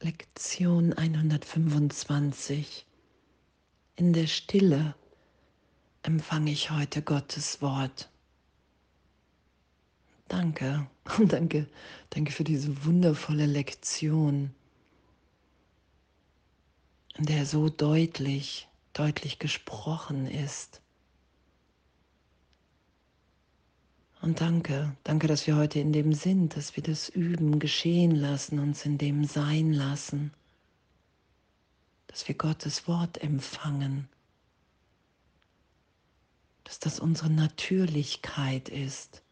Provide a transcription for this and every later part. Lektion 125. In der Stille empfange ich heute Gottes Wort. Danke und danke für diese wundervolle Lektion, in der so deutlich gesprochen ist. Und danke, dass wir heute in dem sind, dass wir das üben, geschehen lassen, uns in dem sein lassen, dass wir Gottes Wort empfangen, dass das unsere Natürlichkeit ist,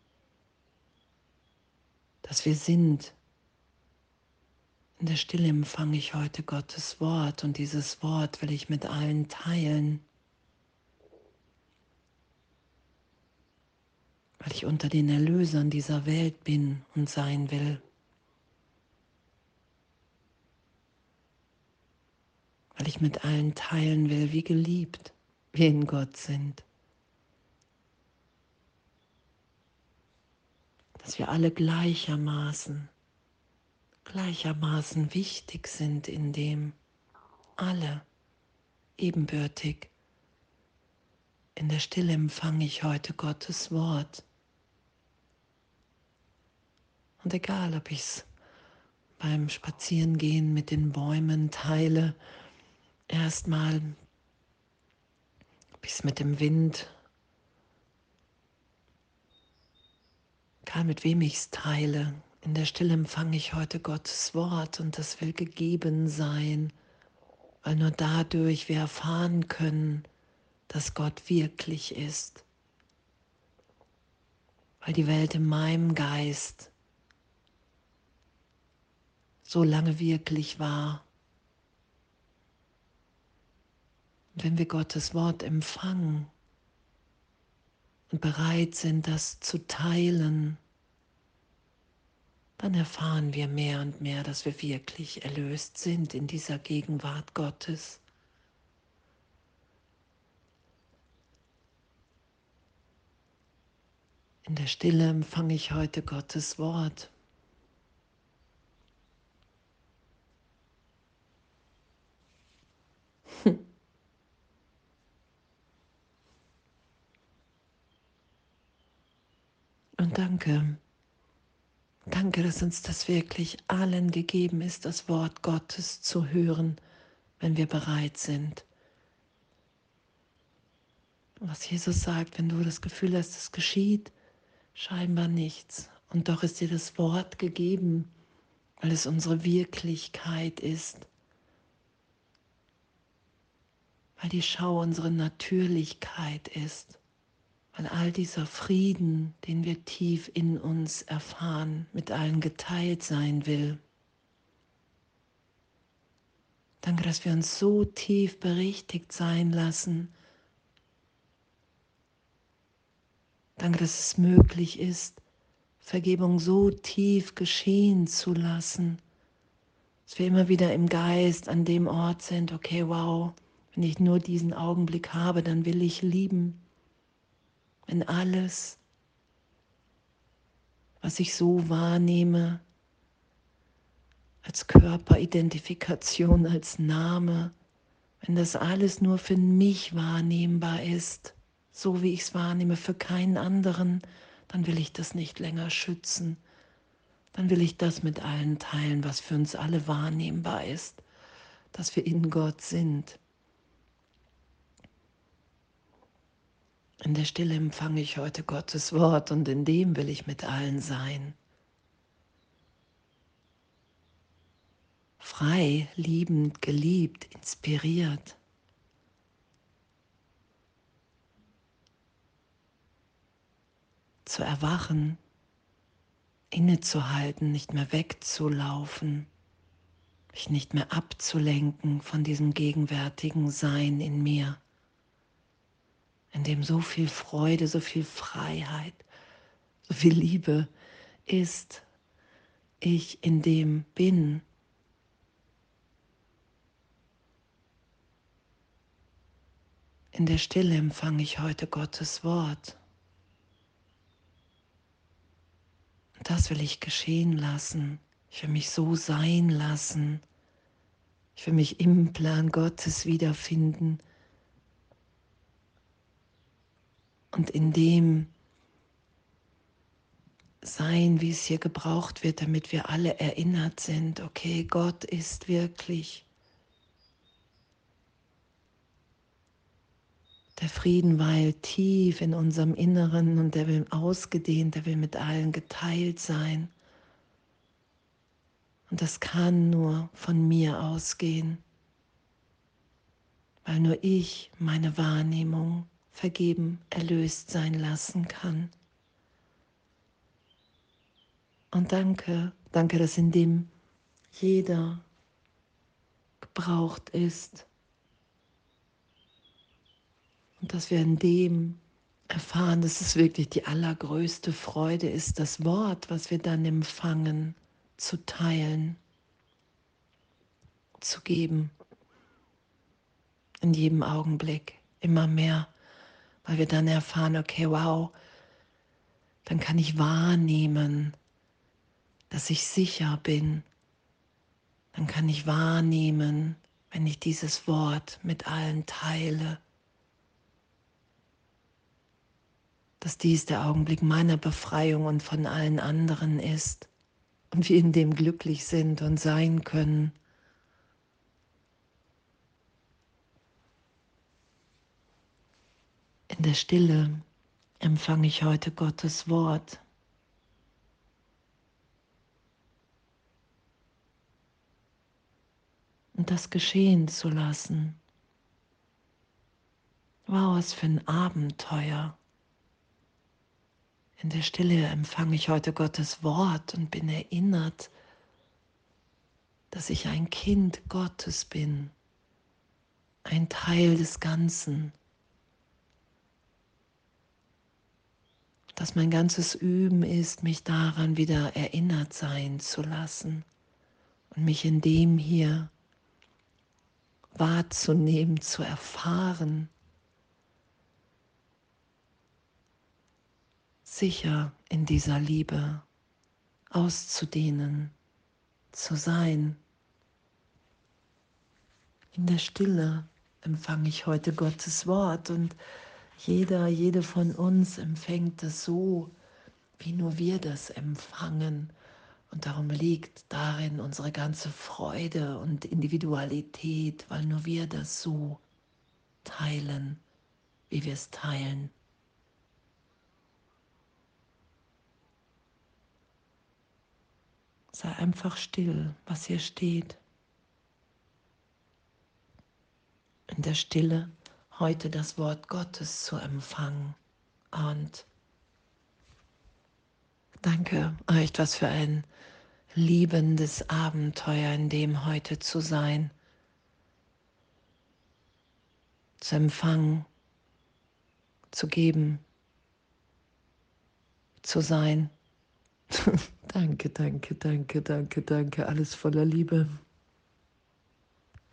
dass wir sind. In der Stille empfange ich heute Gottes Wort und dieses Wort will ich mit allen teilen, weil ich unter den Erlösern dieser Welt bin und sein will. Weil ich mit allen teilen will, wie geliebt wir in Gott sind. Dass wir alle gleichermaßen wichtig sind, indem alle ebenbürtig. In der Stille empfange ich heute Gottes Wort. Und egal, ob ich es beim Spazierengehen mit den Bäumen teile, erstmal, ob ich es mit dem Wind, egal mit wem ich es teile, in der Stille empfange ich heute Gottes Wort und das will gegeben sein, weil nur dadurch wir erfahren können, dass Gott wirklich ist, weil die Welt in meinem Geist so lange wirklich war. Und wenn wir Gottes Wort empfangen und bereit sind, das zu teilen, dann erfahren wir mehr und mehr, dass wir wirklich erlöst sind in dieser Gegenwart Gottes. In der Stille empfange ich heute Gottes Wort. Und danke, dass uns das wirklich allen gegeben ist, das Wort Gottes zu hören, wenn wir bereit sind. Was Jesus sagt, wenn du das Gefühl hast, es geschieht scheinbar nichts. Und doch ist dir das Wort gegeben, weil es unsere Wirklichkeit ist. Weil die Schau unsere Natürlichkeit ist. Weil all dieser Frieden, den wir tief in uns erfahren, mit allen geteilt sein will. Danke, dass wir uns so tief berichtigt sein lassen. Danke, dass es möglich ist, Vergebung so tief geschehen zu lassen, dass wir immer wieder im Geist an dem Ort sind, okay, wow, wenn ich nur diesen Augenblick habe, dann will ich lieben. Wenn alles, was ich so wahrnehme, als Körperidentifikation, als Name, wenn das alles nur für mich wahrnehmbar ist, so wie ich es wahrnehme, für keinen anderen, dann will ich das nicht länger schützen. Dann will ich das mit allen teilen, was für uns alle wahrnehmbar ist, dass wir in Gott sind. In der Stille empfange ich heute Gottes Wort und in dem will ich mit allen sein. Frei, liebend, geliebt, inspiriert. Zu erwachen, innezuhalten, nicht mehr wegzulaufen, mich nicht mehr abzulenken von diesem gegenwärtigen Sein in mir, in dem so viel Freude, so viel Freiheit, so viel Liebe ist, ich in dem bin. In der Stille empfange ich heute Gottes Wort. Das will ich geschehen lassen. Ich will mich so sein lassen, Ich will mich im Plan Gottes wiederfinden und in dem sein, wie es hier gebraucht wird, damit wir alle erinnert sind, okay, Gott ist wirklich. Der Frieden weilt tief in unserem Inneren und der will ausgedehnt, der will mit allen geteilt sein. Und das kann nur von mir ausgehen, weil nur ich meine Wahrnehmung vergeben, erlöst sein lassen kann. Und danke, dass in dem jeder gebraucht ist. Und dass wir in dem erfahren, dass es wirklich die allergrößte Freude ist, das Wort, was wir dann empfangen, zu teilen, zu geben. In jedem Augenblick, immer mehr. Weil wir dann erfahren, okay, wow, dann kann ich wahrnehmen, dass ich sicher bin. Dann kann ich wahrnehmen, wenn ich dieses Wort mit allen teile, dass dies der Augenblick meiner Befreiung und von allen anderen ist und wir in dem glücklich sind und sein können. In der Stille empfange ich heute Gottes Wort. Und das geschehen zu lassen. Wow, was für ein Abenteuer. In der Stille empfange ich heute Gottes Wort und bin erinnert, dass ich ein Kind Gottes bin, ein Teil des Ganzen, dass mein ganzes Üben ist, mich daran wieder erinnert sein zu lassen und mich in dem hier wahrzunehmen, zu erfahren, sicher in dieser Liebe auszudehnen, zu sein. In der Stille empfange ich heute Gottes Wort und jede von uns empfängt es so, wie nur wir das empfangen. Und darum liegt darin unsere ganze Freude und Individualität, weil nur wir das so teilen, wie wir es teilen. Sei einfach still, was hier steht. In der Stille heute das Wort Gottes zu empfangen. Und danke euch, was für ein liebendes Abenteuer, in dem heute zu sein. Zu empfangen, zu geben, zu sein. Danke, alles voller Liebe.